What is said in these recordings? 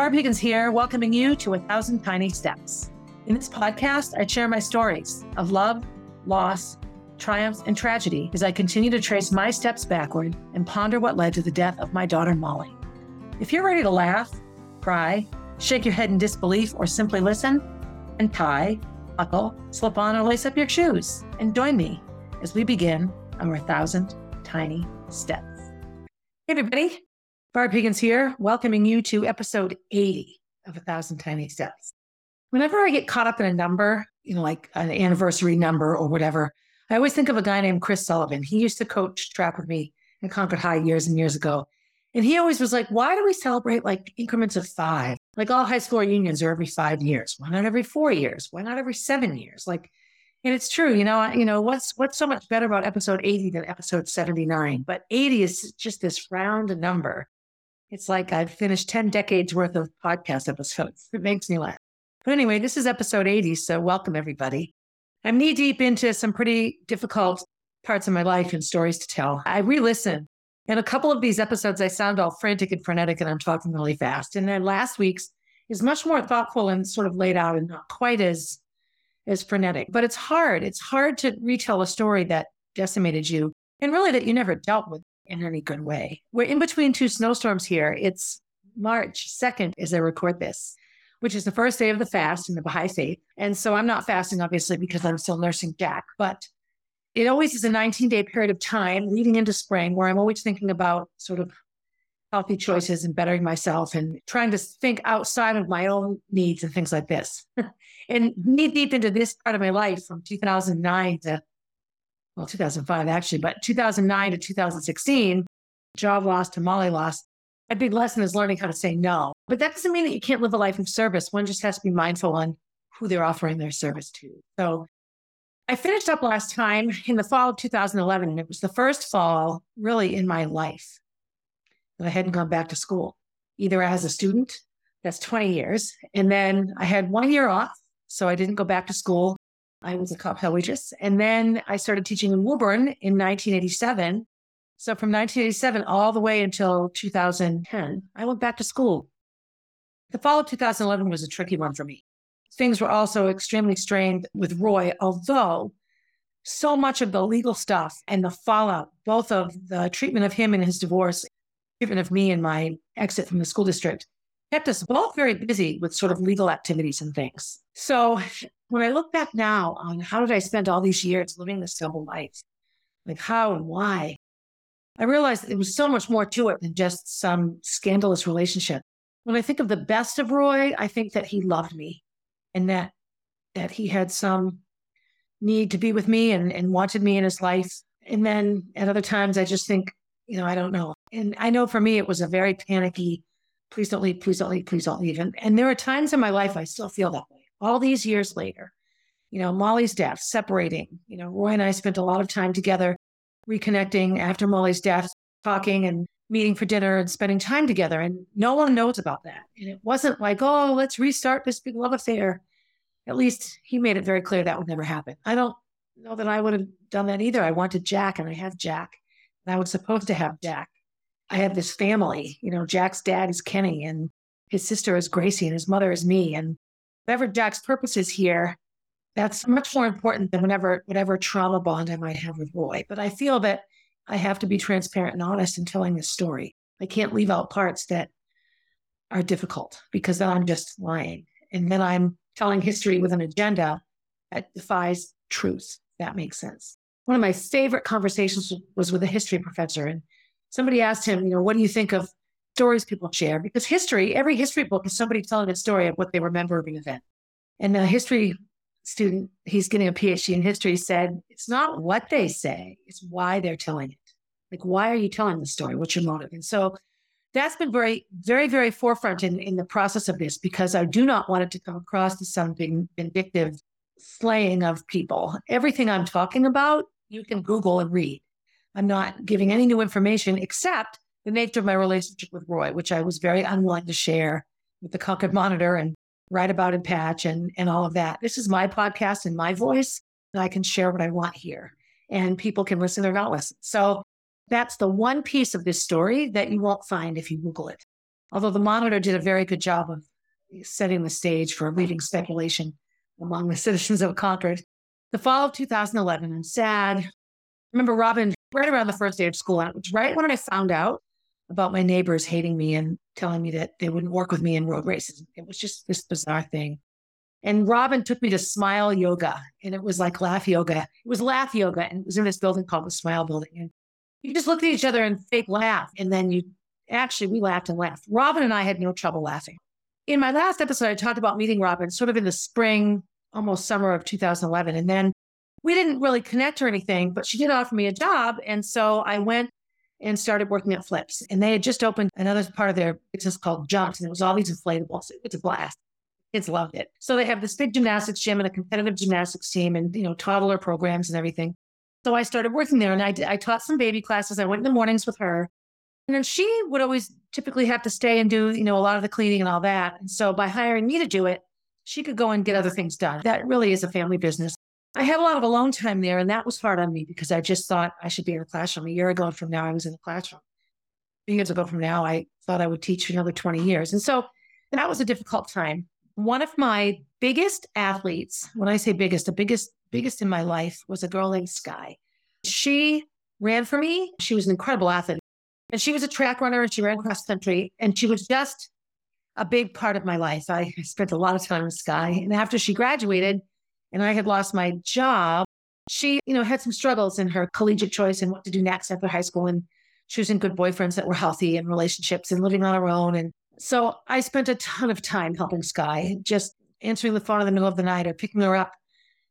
Barb Higgins here, welcoming you to 1,000 Tiny Steps. In this podcast, I share my stories of love, loss, triumphs, and tragedy as I continue to trace my steps backward and ponder what led to the death of my daughter, Molly. If you're ready to laugh, cry, shake your head in disbelief, or simply listen, untie, buckle, slip on, or lace up your shoes, and join me as we begin our 1,000 Tiny Steps. Hey, everybody. Barb Higgins here, welcoming you to episode 80 of 1,000 Tiny Steps. Whenever I get caught up in a number, like an anniversary number or whatever, I always think of a guy named Chris Sullivan. He used to coach trap with me in Concord High years and years ago. And he always was like, why do we celebrate like increments of five? Like all high school reunions are every 5 years. Why not every 4 years? Why not every 7 years? Like, and it's true, what's so much better about episode 80 than episode 79? But 80 is just this round number. It's like I've finished 10 decades worth of podcast episodes. It makes me laugh. But anyway, this is episode 80, so welcome everybody. I'm knee deep into some pretty difficult parts of my life and stories to tell. I re-listen. In a couple of these episodes, I sound all frantic and frenetic and I'm talking really fast. And then last week's is much more thoughtful and sort of laid out and not quite as frenetic. But it's hard. It's hard to retell a story that decimated you and really that you never dealt with in any good way. We're in between two snowstorms here. It's March 2nd as I record this, which is the first day of the fast in the Baha'i faith. And so I'm not fasting, obviously, because I'm still nursing Jack. But it always is a 19-day period of time leading into spring where I'm always thinking about sort of healthy choices and bettering myself and trying to think outside of my own needs and things like this. And knee deep into this part of my life from 2009 to 2005 actually, but 2009 to 2016, job loss to Molly loss. A big lesson is learning how to say no. But that doesn't mean that you can't live a life of service. One just has to be mindful on who they're offering their service to. So I finished up last time in the fall of 2011, and it was the first fall really in my life that I hadn't gone back to school, either as a student, that's 20 years. And then I had 1 year off, so I didn't go back to school. I was a cocktail waitress. And then I started teaching in Woburn in 1987. So from 1987 all the way until 2010, I went back to school. The fall of 2011 was a tricky one for me. Things were also extremely strained with Roy, although so much of the legal stuff and the fallout, both of the treatment of him and his divorce, treatment of me and my exit from the school district, kept us both very busy with sort of legal activities and things. So when I look back now on how did I spend all these years living this double life, like how and why, I realized there was so much more to it than just some scandalous relationship. When I think of the best of Roy, I think that he loved me and that he had some need to be with me and wanted me in his life. And then at other times, I just think, I don't know. And I know for me, it was a very panicky, please don't leave, please don't leave, please don't leave. And there are times in my life I still feel that way. All these years later, Molly's death, separating, Roy and I spent a lot of time together, reconnecting after Molly's death, talking and meeting for dinner and spending time together. And no one knows about that. And it wasn't like, oh, let's restart this big love affair. At least he made it very clear that would never happen. I don't know that I would have done that either. I wanted Jack and I had Jack and I was supposed to have Jack. I have this family, Jack's dad is Kenney and his sister is Gracie and his mother is me. And whatever Jack's purpose is here, that's much more important than whatever trauma bond I might have with Roy. But I feel that I have to be transparent and honest in telling this story. I can't leave out parts that are difficult because then I'm just lying. And then I'm telling history with an agenda that defies truth. That makes sense. One of my favorite conversations was with a history professor and somebody asked him, what do you think of stories people share? Because history, every history book is somebody telling a story of what they remember of an event. And a history student, he's getting a PhD in history, said, it's not what they say, it's why they're telling it. Like, why are you telling the story? What's your motive? And so that's been very, very, very forefront in the process of this, because I do not want it to come across as something vindictive slaying of people. Everything I'm talking about, you can Google and read. I'm not giving any new information except the nature of my relationship with Roy, which I was very unwilling to share with the Concord Monitor and write about in Patch and all of that. This is my podcast and my voice, and I can share what I want here. And people can listen or not listen. So that's the one piece of this story that you won't find if you Google it. although the monitor did a very good job of setting the stage for leading speculation among the citizens of Concord. The fall of 2011, I'm sad. I remember Robin, right around the first day of school, right when I found out about my neighbors hating me and telling me that they wouldn't work with me in road races. It was just this bizarre thing. And Robin took me to Smile Yoga, and it was like laugh yoga. It was laugh yoga, and it was in this building called the Smile Building. And you just looked at each other and fake laugh, and then we laughed and laughed. Robin and I had no trouble laughing. In my last episode, I talked about meeting Robin sort of in the spring, almost summer of 2011. And then we didn't really connect or anything, but she did offer me a job. And so I went and started working at Flips. And they had just opened another part of their business called Jumps. And it was all these inflatables. It's a blast. Kids loved it. So they have this big gymnastics gym and a competitive gymnastics team and, toddler programs and everything. So I started working there, and I taught some baby classes. I went in the mornings with her. And then she would always typically have to stay and do, a lot of the cleaning and all that. And so by hiring me to do it, she could go and get other things done. That really is a family business. I had a lot of alone time there, and that was hard on me because I just thought I should be in a classroom. A year ago from now, I was in the classroom. 2 years ago from now, I thought I would teach for another 20 years. And so that was a difficult time. One of my biggest athletes, when I say biggest, the biggest in my life was a girl named Skye. She ran for me. She was an incredible athlete. And she was a track runner, and she ran cross country. And she was just a big part of my life. I spent a lot of time with Skye. And after she graduated, and I had lost my job, she, had some struggles in her collegiate choice and what to do next after high school, and choosing good boyfriends that were healthy and relationships and living on her own. And so I spent a ton of time helping Skye, just answering the phone in the middle of the night or picking her up,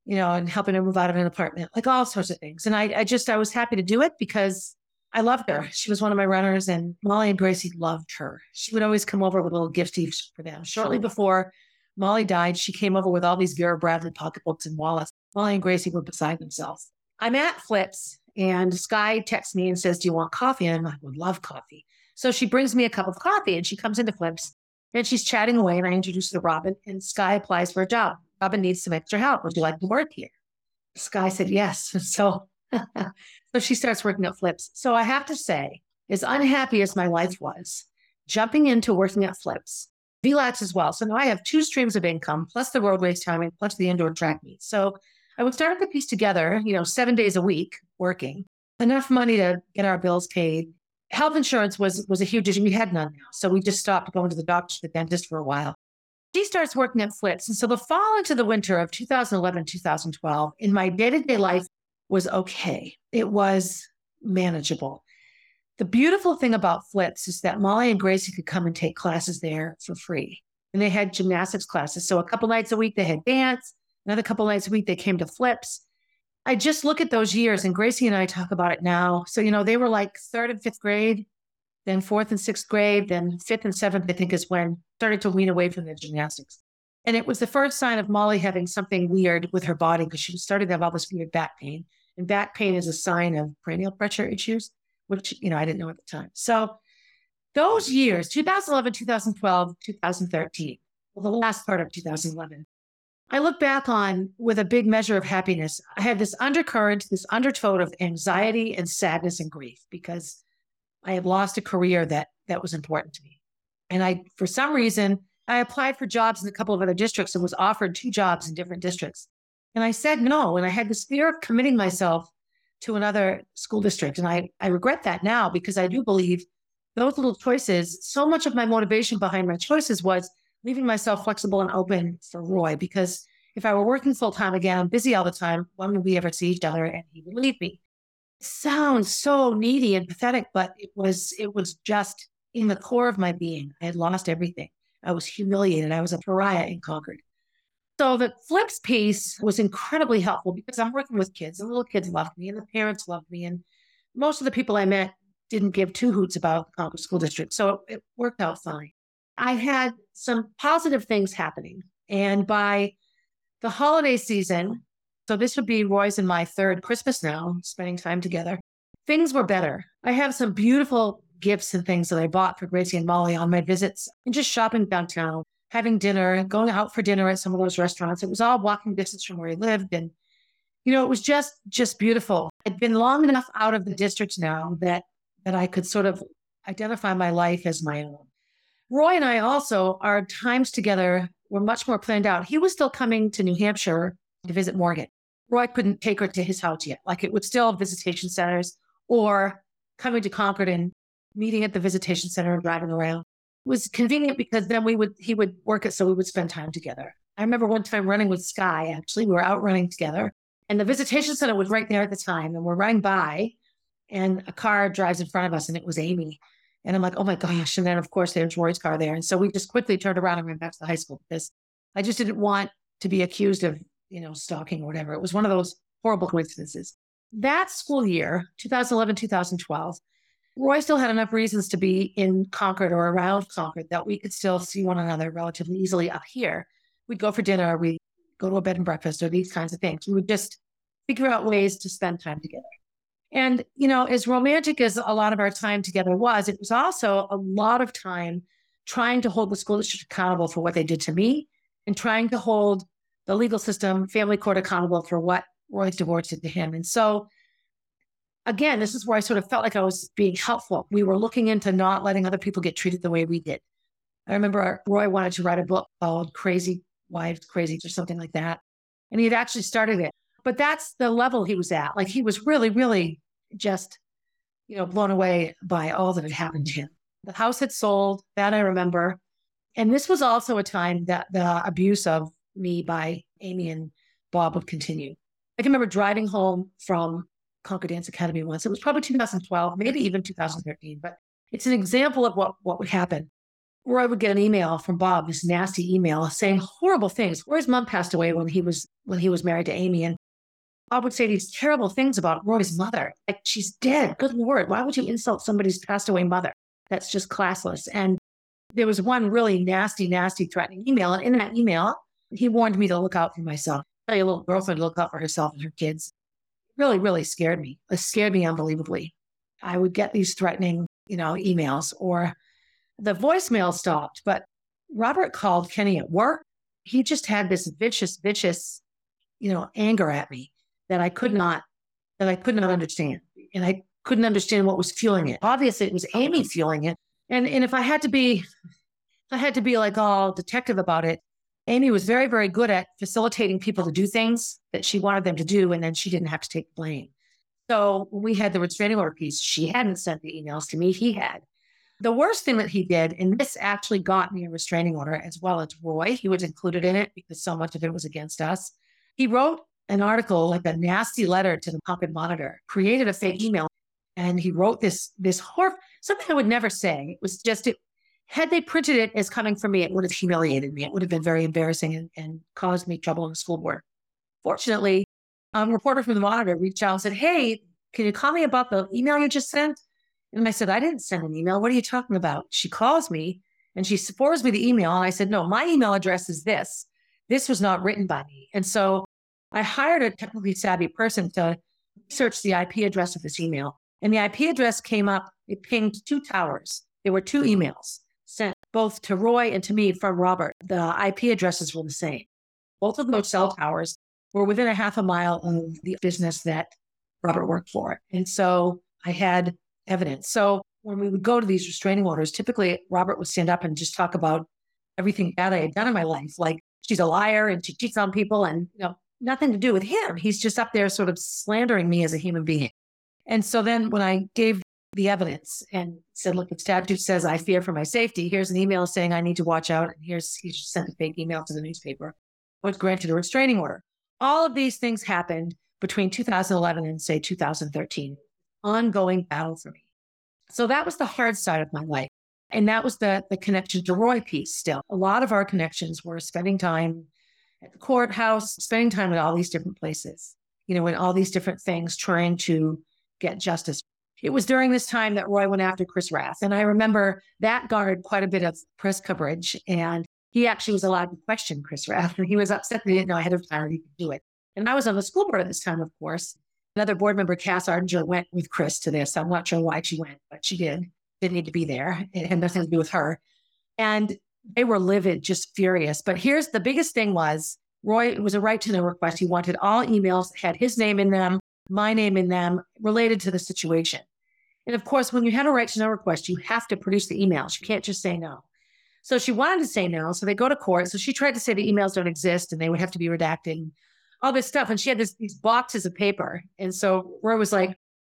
and helping her move out of an apartment, like all sorts of things. And I was happy to do it because I loved her. She was one of my runners, and Molly and Gracie loved her. She would always come over with little gifties for them. Shortly before Molly died, she came over with all these Vera Bradley pocketbooks and wallets. Molly and Gracie were beside themselves. I'm at Flips, and Skye texts me and says, "Do you want coffee?" And I'm like, "I would love coffee." So she brings me a cup of coffee, and she comes into Flips, and she's chatting away, and I introduce her to Robin, and Skye applies for a job. Robin needs some extra help. "Would you like to work here?" Skye said yes. So she starts working at Flips. So I have to say, as unhappy as my life was, jumping into working at Flips, VLAX as well. So now I have two streams of income, plus the road race timing, plus the indoor track meet. So I would start the piece together, 7 days a week working, enough money to get our bills paid. Health insurance was a huge issue. We had none now. So we just stopped going to the doctor, the dentist for a while. She starts working at Flips. And so the fall into the winter of 2011, 2012, in my day-to-day life was okay. It was manageable. The beautiful thing about Flips is that Molly and Gracie could come and take classes there for free. And they had gymnastics classes. So a couple nights a week, they had dance. Another couple nights a week, they came to Flips. I just look at those years, and Gracie and I talk about it now. So, they were like third and fifth grade, then fourth and sixth grade, then fifth and seventh, I think is when started to wean away from the gymnastics. And it was the first sign of Molly having something weird with her body because she started to have all this weird back pain. And back pain is a sign of cranial pressure issues, which, I didn't know at the time. So those years, 2011, 2012, 2013, the last part of 2011, I look back on with a big measure of happiness. I had this undercurrent, this undertone of anxiety and sadness and grief because I had lost a career that was important to me. And for some reason, I applied for jobs in a couple of other districts and was offered two jobs in different districts. And I said no, and I had this fear of committing myself to another school district. And I regret that now because I do believe those little choices, so much of my motivation behind my choices was leaving myself flexible and open for Roy. Because if I were working full-time again, I'm busy all the time, when would we ever see each other? And he would leave me. It sounds so needy and pathetic, but it was just in the core of my being. I had lost everything. I was humiliated. I was a pariah in Concord. So the Flips piece was incredibly helpful because I'm working with kids, and little kids loved me, and the parents loved me, and most of the people I met didn't give two hoots about the Concord School District, so it worked out fine. I had some positive things happening, and by the holiday season, so this would be Roy's and my third Christmas now, spending time together, things were better. I have some beautiful gifts and things that I bought for Gracie and Molly on my visits, and just shopping downtown. Having dinner, going out for dinner at some of those restaurants. It was all walking distance from where he lived. And, it was just beautiful. I'd been long enough out of the district now that I could sort of identify my life as my own. Roy and I also, our times together were much more planned out. He was still coming to New Hampshire to visit Morgan. Roy couldn't take her to his house yet. Like, it was still visitation centers or coming to Concord and meeting at the visitation center and driving around. It was convenient because then he would work it, so we would spend time together. I remember one time running with Skye, actually. We were out running together. And the visitation center was right there at the time. And we're running by and a car drives in front of us, and it was Amy. And I'm like, oh my gosh. And then of course there's Roy's car there. And so we just quickly turned around and went back to the high school because I just didn't want to be accused of, stalking or whatever. It was one of those horrible coincidences. That school year, 2011, 2012, Roy still had enough reasons to be in Concord or around Concord that we could still see one another relatively easily up here. We'd go for dinner, we'd go to a bed and breakfast or these kinds of things. We would just figure out ways to spend time together. And, as romantic as a lot of our time together was, it was also a lot of time trying to hold the school district accountable for what they did to me and trying to hold the legal system, family court accountable for what Roy's divorce did to him. And so, again, this is where I sort of felt like I was being helpful. We were looking into not letting other people get treated the way we did. I remember Roy wanted to write a book called Crazy Wives, Crazy or something like that. And he had actually started it. But that's the level he was at. Like, he was really, really just, blown away by all that had happened to him. The house had sold, that I remember. And this was also a time that the abuse of me by Amy and Bob would continue. I can remember driving home from Conquer Dance Academy once. It was probably 2012, maybe even 2013, but it's an example of what would happen. Roy would get an email from Bob, this nasty email saying horrible things. Roy's mom passed away when he was married to Amy, and Bob would say these terrible things about Roy's mother. Like, she's dead. Good Lord. Why would you insult somebody's passed away mother? That's just classless. And there was one really nasty, nasty threatening email. And in that email, he warned me to look out for myself. Tell your little girlfriend to look out for herself and her kids. Really, really scared me. It scared me unbelievably. I would get these threatening, emails, or the voicemail stopped. But Robert called Kenney at work. He just had this vicious, vicious, anger at me that I could not understand. And I couldn't understand what was fueling it. Obviously it was Amy fueling it. And if I had to be like all detective about it, Amy was very, very good at facilitating people to do things that she wanted them to do. And then she didn't have to take blame. So when we had the restraining order piece, she hadn't sent the emails to me. He had. The worst thing that he did, and this actually got me a restraining order as well as Roy. He was included in it because so much of it was against us. He wrote an article, like a nasty letter to the Concord Monitor, created a fake email. And he wrote this something I would never say. It was just, had they printed it as coming from me, it would have humiliated me. It would have been very embarrassing and caused me trouble in the school board. Fortunately, a reporter from the Monitor reached out and said, hey, can you call me about the email you just sent? And I said, I didn't send an email. What are you talking about? She calls me and she forwards me the email. And I said, no, my email address is this. This was not written by me. And so I hired a technically savvy person to search the IP address of this email. And the IP address came up, it pinged two towers. There were two emails sent both to Roy and to me from Robert. The IP addresses were the same. Both of those cell towers were within a half a mile of the business that Robert worked for. And so I had evidence. So when we would go to these restraining orders, typically Robert would stand up and just talk about everything bad I had done in my life. Like, she's a liar and she cheats on people and, nothing to do with him. He's just up there sort of slandering me as a human being. And so then when I gave the evidence and said, look, the statute says I fear for my safety. Here's an email saying I need to watch out. And he just sent a fake email to the newspaper. I was granted a restraining order. All of these things happened between 2011 and say 2013, ongoing battle for me. So that was the hard side of my life. And that was the connection to Roy piece still. A lot of our connections were spending time at the courthouse, spending time at all these different places, in all these different things, trying to get justice. It was during this time that Roy went after Chris Rath. And I remember that garnered quite a bit of press coverage. And he actually was allowed to question Chris Rath. And he was upset that he didn't know ahead of time he could do it. And I was on the school board at this time, of course. Another board member, Cass Ardinger, went with Chris to this. I'm not sure why she went, but she did. Didn't need to be there. It had nothing to do with her. And they were livid, just furious. But here's the biggest thing was, Roy, it was a right to know request. He wanted all emails that had his name in them, my name in them, related to the situation. And of course, when you had a right to know request, you have to produce the emails. You can't just say no. So she wanted to say no. So they go to court. So she tried to say the emails don't exist and they would have to be redacted, all this stuff. And she had these boxes of paper. And so Roy was like,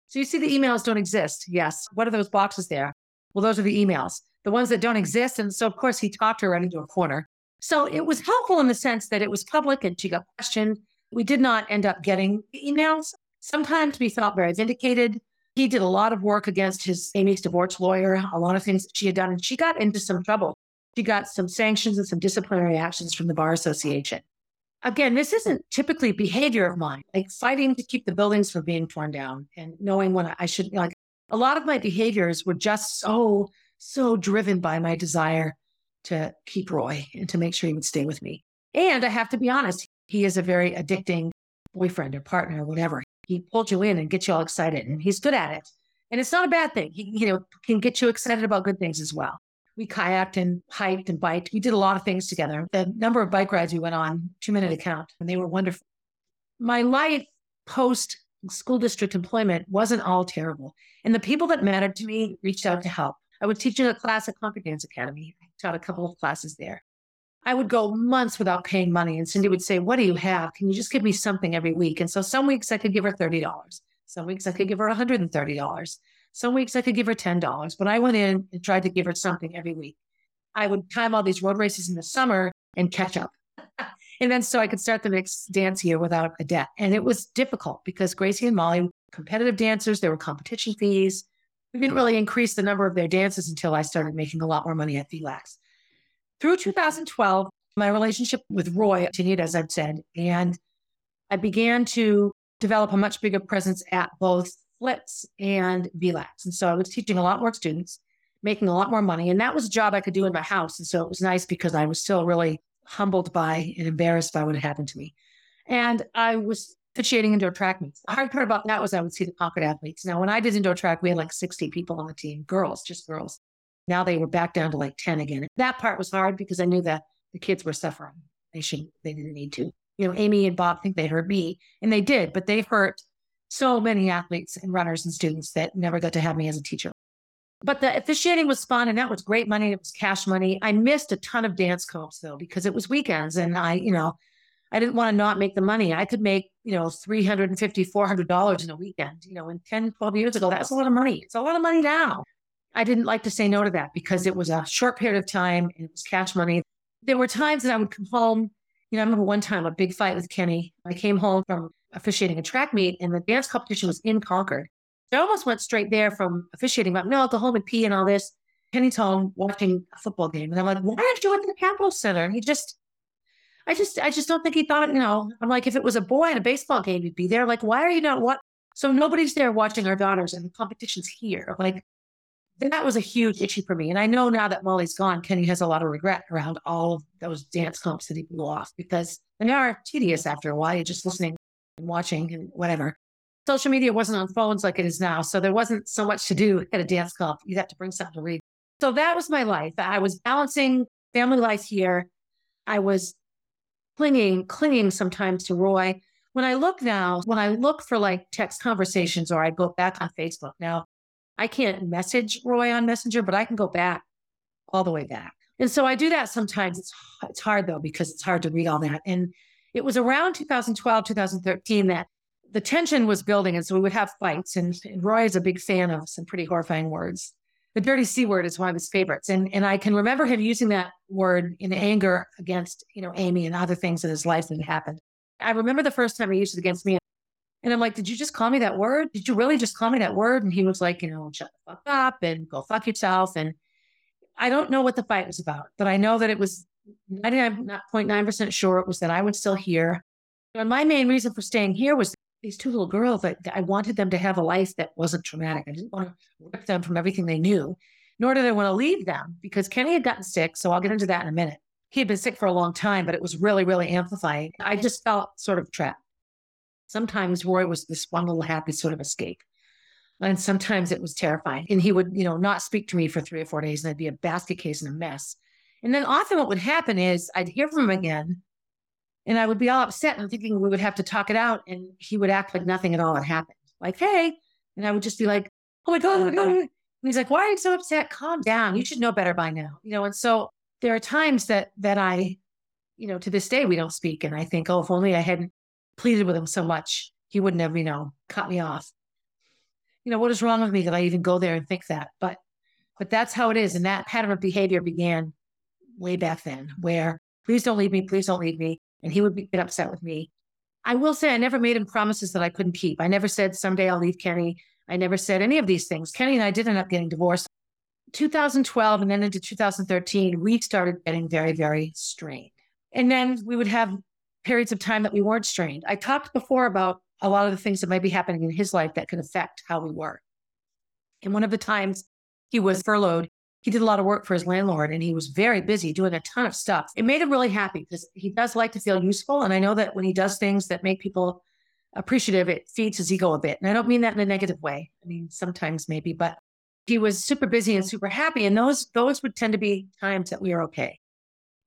so you see the emails don't exist. Yes. What are those boxes there? Well, those are the emails, the ones that don't exist. And so, of course, he talked her right into a corner. So it was helpful in the sense that it was public and she got questioned. We did not end up getting emails. Sometimes we felt very vindicated. He did a lot of work against Amy's divorce lawyer, a lot of things that she had done. And she got into some trouble. She got some sanctions and some disciplinary actions from the Bar Association. Again, this isn't typically behavior of mine, like fighting to keep the buildings from being torn down and knowing when I should, like a lot of my behaviors were just so driven by my desire to keep Roy and to make sure he would stay with me. And I have to be honest, he is a very addicting boyfriend or partner or whatever. He pulled you in and gets you all excited and he's good at it. And it's not a bad thing. He can get you excited about good things as well. We kayaked and hiked and biked. We did a lot of things together. The number of bike rides we went on, 2-minute account, and they were wonderful. My life post school district employment wasn't all terrible. And the people that mattered to me reached out to help. I would teach in a class at Concord Dance Academy. I taught a couple of classes there. I would go months without paying money. And Cindy would say, what do you have? Can you just give me something every week? And so some weeks I could give her $30. Some weeks I could give her $130. Some weeks I could give her $10. But I went in and tried to give her something every week. I would time all these road races in the summer and catch up. And then so I could start the next dance year without a debt. And it was difficult because Gracie and Molly were competitive dancers. There were competition fees. We didn't really increase the number of their dances until I started making a lot more money at VLAX. Through 2012, my relationship with Roy continued, as I've said, and I began to develop a much bigger presence at both Flips and VLAX. And so I was teaching a lot more students, making a lot more money, and that was a job I could do in my house. And so it was nice because I was still really humbled by and embarrassed by what had happened to me. And I was officiating indoor track meets. The hard part about that was I would see the Concord athletes. Now, when I did indoor track, we had like 60 people on the team, girls, just girls. Now they were back down to like 10 again. That part was hard because I knew that the kids were suffering. They didn't need to. Amy and Bob think they hurt me, and they did, but they hurt so many athletes and runners and students that never got to have me as a teacher. But the officiating was fun, and that was great money. It was cash money. I missed a ton of dance comps though, because it was weekends, and I didn't want to not make the money. I could make, $350, $400 in a weekend. And 10, 12 years ago, that's a lot of money. It's a lot of money now. I didn't like to say no to that because it was a short period of time and it was cash money. There were times that I would come home. I remember one time a big fight with Kenney. I came home from officiating a track meet and the dance competition was in Concord. So I almost went straight there from officiating, but no, I'll go home and pee and all this. Kenney's home watching a football game. And I'm like, why aren't you at the Capitol Center? And he just... I just don't think he thought, I'm like, if it was a boy in a baseball game, he'd be there. Like, why are you not what? So nobody's there watching our daughters and the competition's here. Like, that was a huge issue for me. And I know now that Molly's gone, Kenney has a lot of regret around all of those dance comps that he blew off because they are tedious after a while. You're just listening and watching and whatever. Social media wasn't on phones like it is now. So there wasn't so much to do at a dance comp. You'd have to bring something to read. So that was my life. I was balancing family life here. I was clinging sometimes to Roy. When I look for like text conversations or I go back on Facebook now, I can't message Roy on Messenger, but I can go back all the way back. And so I do that sometimes. It's hard though, because it's hard to read all that. And it was around 2012, 2013 that the tension was building. And so we would have fights and Roy is a big fan of some pretty horrifying words. The dirty C word is one of his favorites. And I can remember him using that word in anger against, Amy and other things in his life that had happened. I remember the first time he used it against me. And I'm like, did you just call me that word? Did you really just call me that word? And he was like, shut the fuck up and go fuck yourself. And I don't know what the fight was about, but I know that it was 99.9% sure it was that I was still here. And my main reason for staying here was these two little girls, that I wanted them to have a life that wasn't traumatic. I didn't want to rip them from everything they knew, nor did I want to leave them because Kenney had gotten sick. So I'll get into that in a minute. He had been sick for a long time, but it was really, really amplifying. I just felt sort of trapped. Sometimes Roy was this one little happy sort of escape. And sometimes it was terrifying. And he would, not speak to me for 3 or 4 days and I'd be a basket case and a mess. And then often what would happen is I'd hear from him again. And I would be all upset and thinking we would have to talk it out. And he would act like nothing at all had happened. Like, hey. And I would just be like, oh my God. And he's like, why are you so upset? Calm down. You should know better by now. And so there are times that I, you know, to this day, we don't speak. And I think, oh, if only I hadn't pleaded with him so much, he wouldn't have, you know, cut me off. You know, what is wrong with me that I even go there and think that? But that's how it is. And that pattern of behavior began way back then, where please don't leave me, please don't leave me. And he would get upset with me. I will say I never made him promises that I couldn't keep. I never said someday I'll leave Kenney. I never said any of these things. Kenney and I did end up getting divorced. 2012 and then into 2013, we started getting very, very strained. And then we would have periods of time that we weren't strained. I talked before about a lot of the things that might be happening in his life that could affect how we were. And one of the times he was furloughed, he did a lot of work for his landlord and he was very busy doing a ton of stuff. It made him really happy because he does like to feel useful. And I know that when he does things that make people appreciative, it feeds his ego a bit. And I don't mean that in a negative way. I mean, sometimes maybe, but he was super busy and super happy. And those would tend to be times that we were okay.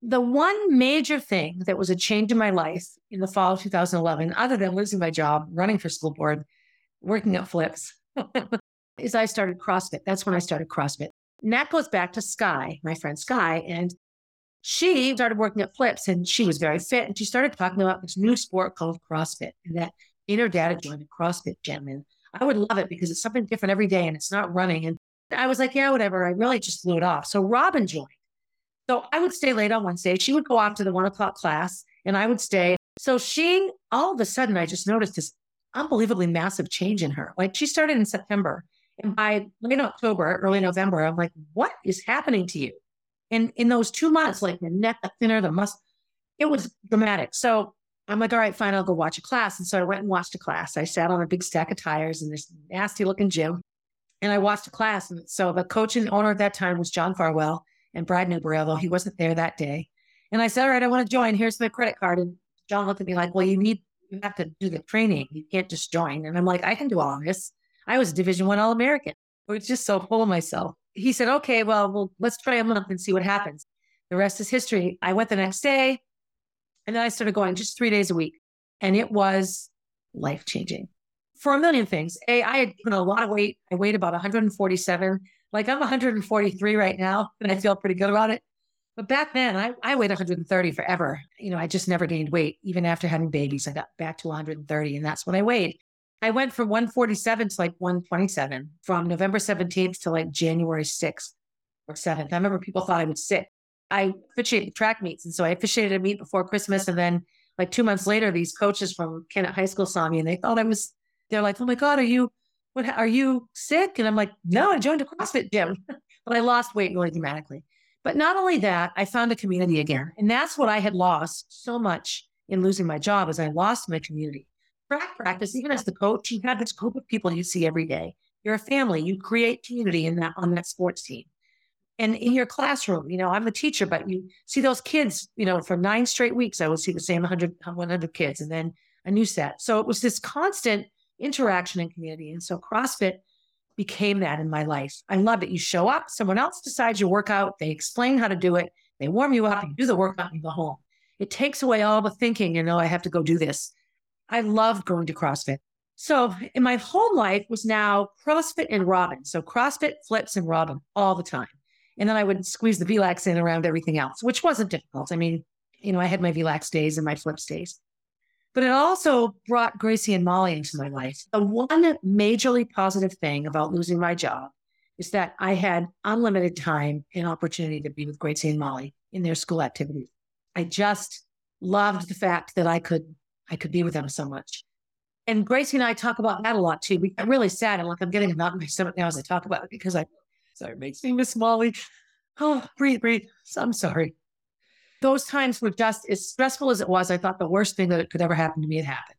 The one major thing that was a change in my life in the fall of 2011, other than losing my job, running for school board, working at Flips, is I started CrossFit. That's when I started CrossFit. And that goes back to Skye, my friend Skye. And she started working at Flips and she was very fit. And she started talking about this new sport called CrossFit and that me and her dad had joined a CrossFit gym. And I would love it because it's something different every day and it's not running. And I was like, yeah, whatever. I really just blew it off. So Robin joined. So I would stay late on Wednesday. She would go off to the 1 o'clock class and I would stay. So she, all of a sudden, I just noticed this unbelievably massive change in her. Like she started in September and by late October, early November, I'm like, what is happening to you? And in those 2 months, like the neck, the thinner, the muscle, it was dramatic. So I'm like, all right, fine, I'll go watch a class. And so I went and watched a class. I sat on a big stack of tires in this nasty looking gym and I watched a class. And so the coach and owner at that time was John Farwell and Brad Newberry, although he wasn't there that day. And I said, all right, I want to join. Here's my credit card. And John looked at me like, well, you have to do the training. You can't just join. And I'm like, I can do all of this. I was a Division I All-American. I was just so full of myself. He said, okay, well, let's try a month and see what happens. The rest is history. I went the next day and then I started going just 3 days a week. And it was life-changing for a million things. I had put on a lot of weight. I weighed about 147. Like I'm 143 right now and I feel pretty good about it. But back then I weighed 130 forever. You know, I just never gained weight. Even after having babies, I got back to 130 and that's what I weighed. I went from 147 to like 127 from November 17th to like January 6th or 7th. I remember people thought I was sick. I officiated track meets. And so I officiated a meet before Christmas. And then like 2 months later, these coaches from Kennett High School saw me and they thought they're like, oh my God, are you sick? And I'm like, no, I joined a CrossFit gym, but I lost weight really dramatically. But not only that, I found a community again. And that's what I had lost so much in losing my job is I lost my community. Track practice, even as the coach, you have this group of people you see every day. You're a family, you create community on that sports team. And in your classroom, you know, I'm a teacher, but you see those kids, you know, for 9 straight weeks, I would see the same 100 kids and then a new set. So it was this constant interaction and community. And so CrossFit became that in my life. I loved it. You show up, someone else decides your workout. They explain how to do it. They warm you up, you do the workout and you go home. It takes away all the thinking, you know, I have to go do this. I loved going to CrossFit. So in my whole life was now CrossFit and Robin. So CrossFit, Flips, and Robin all the time. And then I would squeeze the VLAX in around everything else, which wasn't difficult. I mean, you know, I had my VLAX days and my Flips days. But it also brought Gracie and Molly into my life. The one majorly positive thing about losing my job is that I had unlimited time and opportunity to be with Gracie and Molly in their school activities. I just loved the fact that I could be with them so much. And Gracie and I talk about that a lot too. I'm really sad. I'm like, I'm getting a knot in my stomach now as I talk about it because it makes me miss Molly. Oh, breathe. So I'm sorry. Those times were just as stressful as it was. I thought the worst thing that could ever happen to me had happened,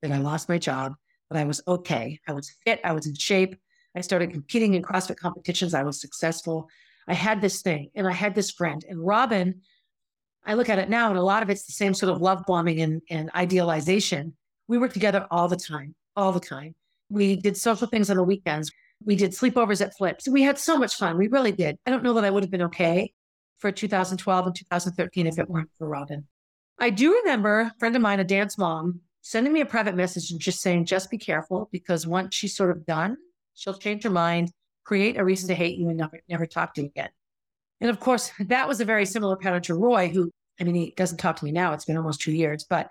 that I lost my job, but I was okay. I was fit. I was in shape. I started competing in CrossFit competitions. I was successful. I had this thing and I had this friend. And Robin, I look at it now and a lot of it's the same sort of love bombing and idealization. We were together all the time. We did social things on the weekends. We did sleepovers at Flips. We had so much fun. We really did. I don't know that I would have been okay for 2012 and 2013 if it weren't for Robin. I do remember a friend of mine, a dance mom, sending me a private message and just saying, just be careful because once she's sort of done, she'll change her mind, create a reason to hate you and never talk to you again. And of course, that was a very similar pattern to Roy, who, I mean, he doesn't talk to me now. It's been almost 2 years, but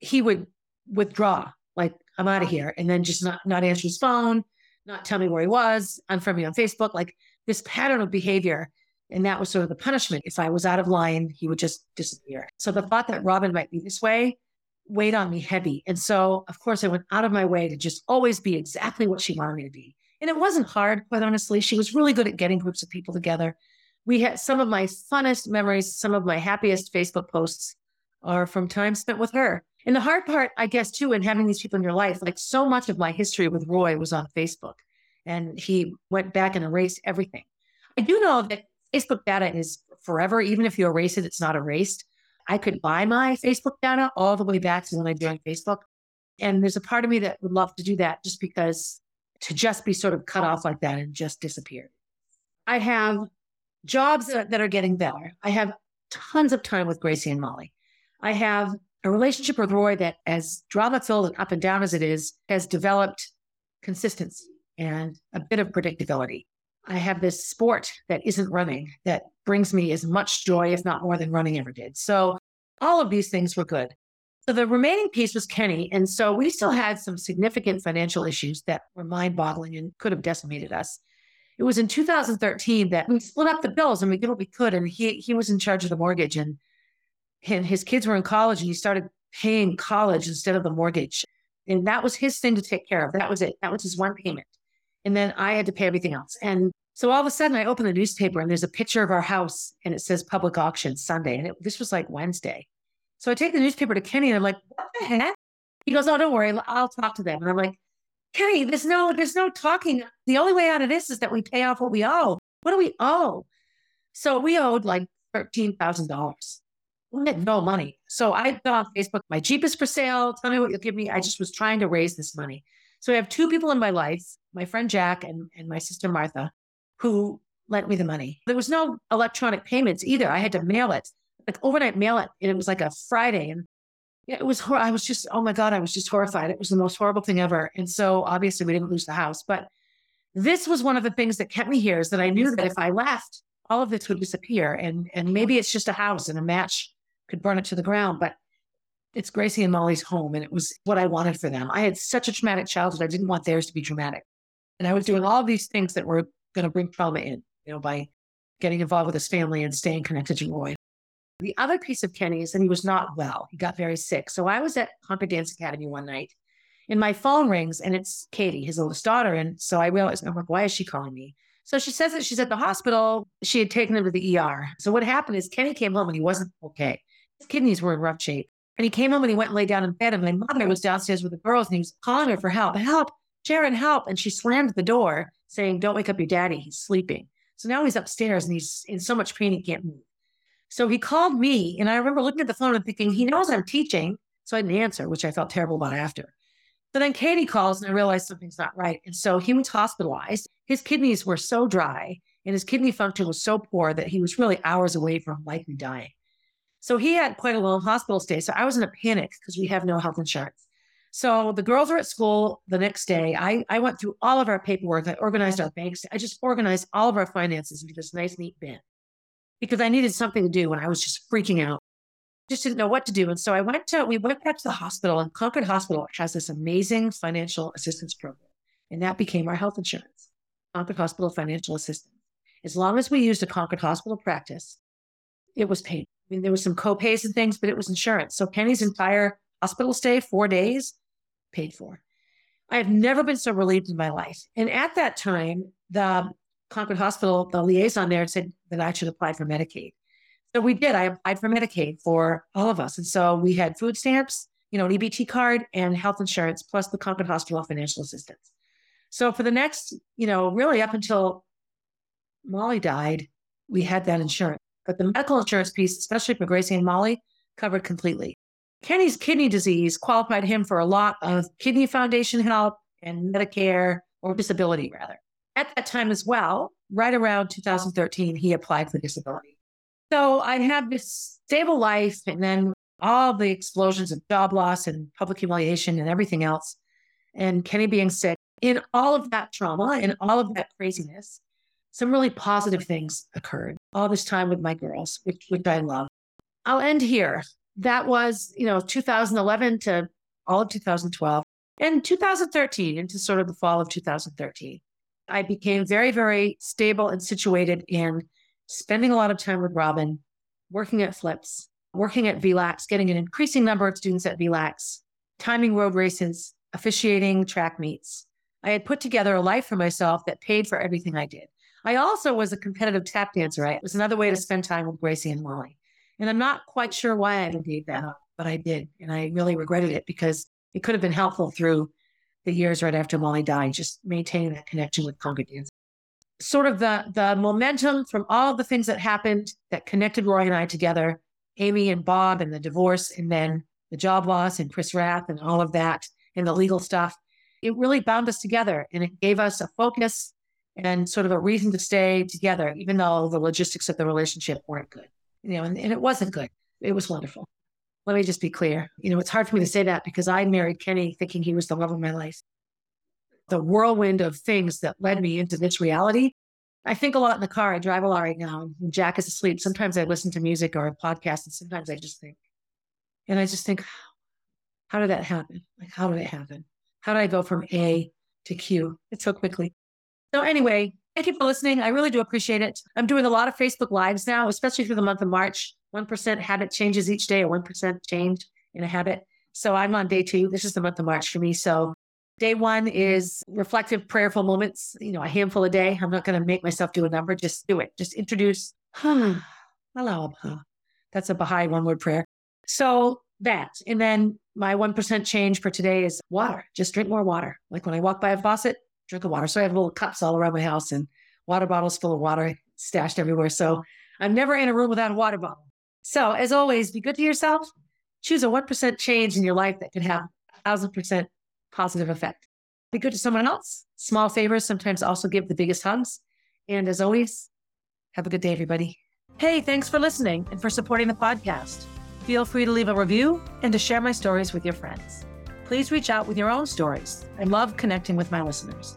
he would withdraw, like, I'm out of here. And then just not answer his phone, not tell me where he was, unfriend me on Facebook, like this pattern of behavior. And that was sort of the punishment. If I was out of line, he would just disappear. So the thought that Robin might be this way weighed on me heavy. And so, of course, I went out of my way to just always be exactly what she wanted me to be. And it wasn't hard, quite honestly. She was really good at getting groups of people together. We had some of my funnest memories, some of my happiest Facebook posts are from time spent with her. And the hard part, I guess, too, in having these people in your life, like so much of my history with Roy was on Facebook, and he went back and erased everything. I do know that Facebook data is forever. Even if you erase it, it's not erased. I could buy my Facebook data all the way back to when I joined Facebook. And there's a part of me that would love to do that, just because to just be sort of cut off like that and just disappear. I have jobs that are getting better. I have tons of time with Gracie and Molly. I have a relationship with Roy that, as drama-filled and up and down as it is, has developed consistency and a bit of predictability. I have this sport that isn't running that brings me as much joy, if not more, than running ever did. So all of these things were good. So the remaining piece was Kenney. And so we still had some significant financial issues that were mind-boggling and could have decimated us. It was in 2013 that we split up the bills and we did what we could. And he was in charge of the mortgage, and his kids were in college, and he started paying college instead of the mortgage. And that was his thing to take care of. That was it. That was his one payment. And then I had to pay everything else. And so all of a sudden I opened the newspaper and there's a picture of our house and it says public auction Sunday. And this was like Wednesday. So I take the newspaper to Kenney and I'm like, what the heck? He goes, oh, don't worry. I'll talk to them. And I'm like, Kenney, there's no talking. The only way out of this is that we pay off what we owe. What do we owe? So we owed like $13,000. We had no money. So I got on Facebook, my Jeep is for sale. Tell me what you'll give me. I just was trying to raise this money. So I have two people in my life, my friend Jack and my sister Martha, who lent me the money. There was no electronic payments either. I had to mail it, like overnight mail it. And it was like a Friday. And it was, I was just, oh my God, I was just horrified. It was the most horrible thing ever. And so obviously we didn't lose the house. But this was one of the things that kept me here, is that I knew that if I left, all of this would disappear. And maybe it's just a house and a match could burn it to the ground, but it's Gracie and Molly's home. And it was what I wanted for them. I had such a traumatic childhood. I didn't want theirs to be traumatic. And I was doing all these things that were going to bring trauma in, by getting involved with his family and staying connected to Roy. The other piece of Kenney is that he was not well. He got very sick. So I was at Concord Dance Academy one night and my phone rings and it's Katie, his oldest daughter. And so I realized, I'm like, why is she calling me? So she says that she's at the hospital. She had taken him to the ER. So what happened is Kenney came home and he wasn't okay. His kidneys were in rough shape. And he came home and he went and lay down in bed. And my mother was downstairs with the girls and he was calling her for help. Help, Sharon, help. And she slammed the door saying, don't wake up your daddy. He's sleeping. So now he's upstairs and he's in so much pain he can't move. So he called me and I remember looking at the phone and thinking, he knows I'm teaching. So I didn't answer, which I felt terrible about after. So then Katie calls and I realized something's not right. And so he was hospitalized. His kidneys were so dry and his kidney function was so poor that he was really hours away from likely dying. So he had quite a long hospital stay. So I was in a panic because we have no health insurance. So the girls were at school the next day. I went through all of our paperwork. I organized our banks. I just organized all of our finances into this nice, neat bin because I needed something to do when I was just freaking out. Just didn't know what to do. And so we went back to the hospital, and Concord Hospital has this amazing financial assistance program. And that became our health insurance, Concord Hospital Financial Assistance. As long as we used a Concord Hospital practice, it was paid. I mean, there was some co-pays and things, but it was insurance. So Kenney's entire hospital stay, 4 days, paid for. I have never been so relieved in my life. And at that time, the Concord Hospital, the liaison there said that I should apply for Medicaid. So we did. I applied for Medicaid for all of us. And so we had food stamps, an EBT card and health insurance, plus the Concord Hospital financial assistance. So for the next, really up until Molly died, we had that insurance. But the medical insurance piece, especially for Gracie and Molly, covered completely. Kenney's kidney disease qualified him for a lot of kidney foundation help and Medicare, or disability rather. At that time as well, right around 2013, he applied for disability. So I had this stable life, and then all the explosions of job loss and public humiliation and everything else, and Kenney being sick. In all of that trauma and all of that craziness, some really positive things occurred. all this time with my girls, which I love. I'll end here. That was, 2011 to all of 2012 and 2013 into sort of the fall of 2013. I became very, very stable and situated in spending a lot of time with Robin, working at Flips, working at VLAX, getting an increasing number of students at VLAX, timing road races, officiating track meets. I had put together a life for myself that paid for everything I did. I also was a competitive tap dancer. It was another way to spend time with Gracie and Molly. And I'm not quite sure why I gave that up, but I did. And I really regretted it because it could have been helpful through the years right after Molly died, just maintaining that connection with Concord Dance. Sort of the momentum from all the things that happened that connected Roy and I together, Amy and Bob and the divorce, and then the job loss and Chris Rath and all of that and the legal stuff, it really bound us together and it gave us a focus and sort of a reason to stay together, even though the logistics of the relationship weren't good, and it wasn't good. It was wonderful. Let me just be clear. It's hard for me to say that because I married Kenney thinking he was the love of my life. The whirlwind of things that led me into this reality. I think a lot in the car. I drive a lot right now. When Jack is asleep, sometimes I listen to music or a podcast, and sometimes I just think. And I just think, how did that happen? How did it happen? How did I go from A to Q? It's so quickly. So anyway, thank you for listening. I really do appreciate it. I'm doing a lot of Facebook Lives now, especially through the month of March. 1% habit changes each day, a 1% change in a habit. So I'm on day 2. This is the month of March for me. So day 1 is reflective, prayerful moments, a handful a day. I'm not going to make myself do a number. Just do it. Just introduce. That's a Baha'i 1-word prayer. So that. And then my 1% change for today is water. Just drink more water. Like when I walk by a faucet, drink of water. So I have little cups all around my house and water bottles full of water stashed everywhere. So I'm never in a room without a water bottle. So as always, be good to yourself. Choose a 1% change in your life that could have 1,000% positive effect. Be good to someone else. Small favors sometimes also give the biggest hugs. And as always, have a good day, everybody. Hey, thanks for listening and for supporting the podcast. Feel free to leave a review and to share my stories with your friends. Please reach out with your own stories. I love connecting with my listeners.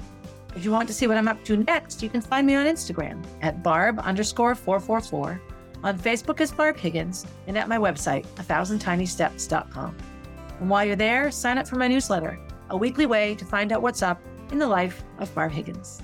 If you want to see what I'm up to next, you can find me on Instagram at barb_444, on Facebook as Barb Higgins, and at my website, 1000tinysteps.com. And while you're there, sign up for my newsletter, a weekly way to find out what's up in the life of Barb Higgins.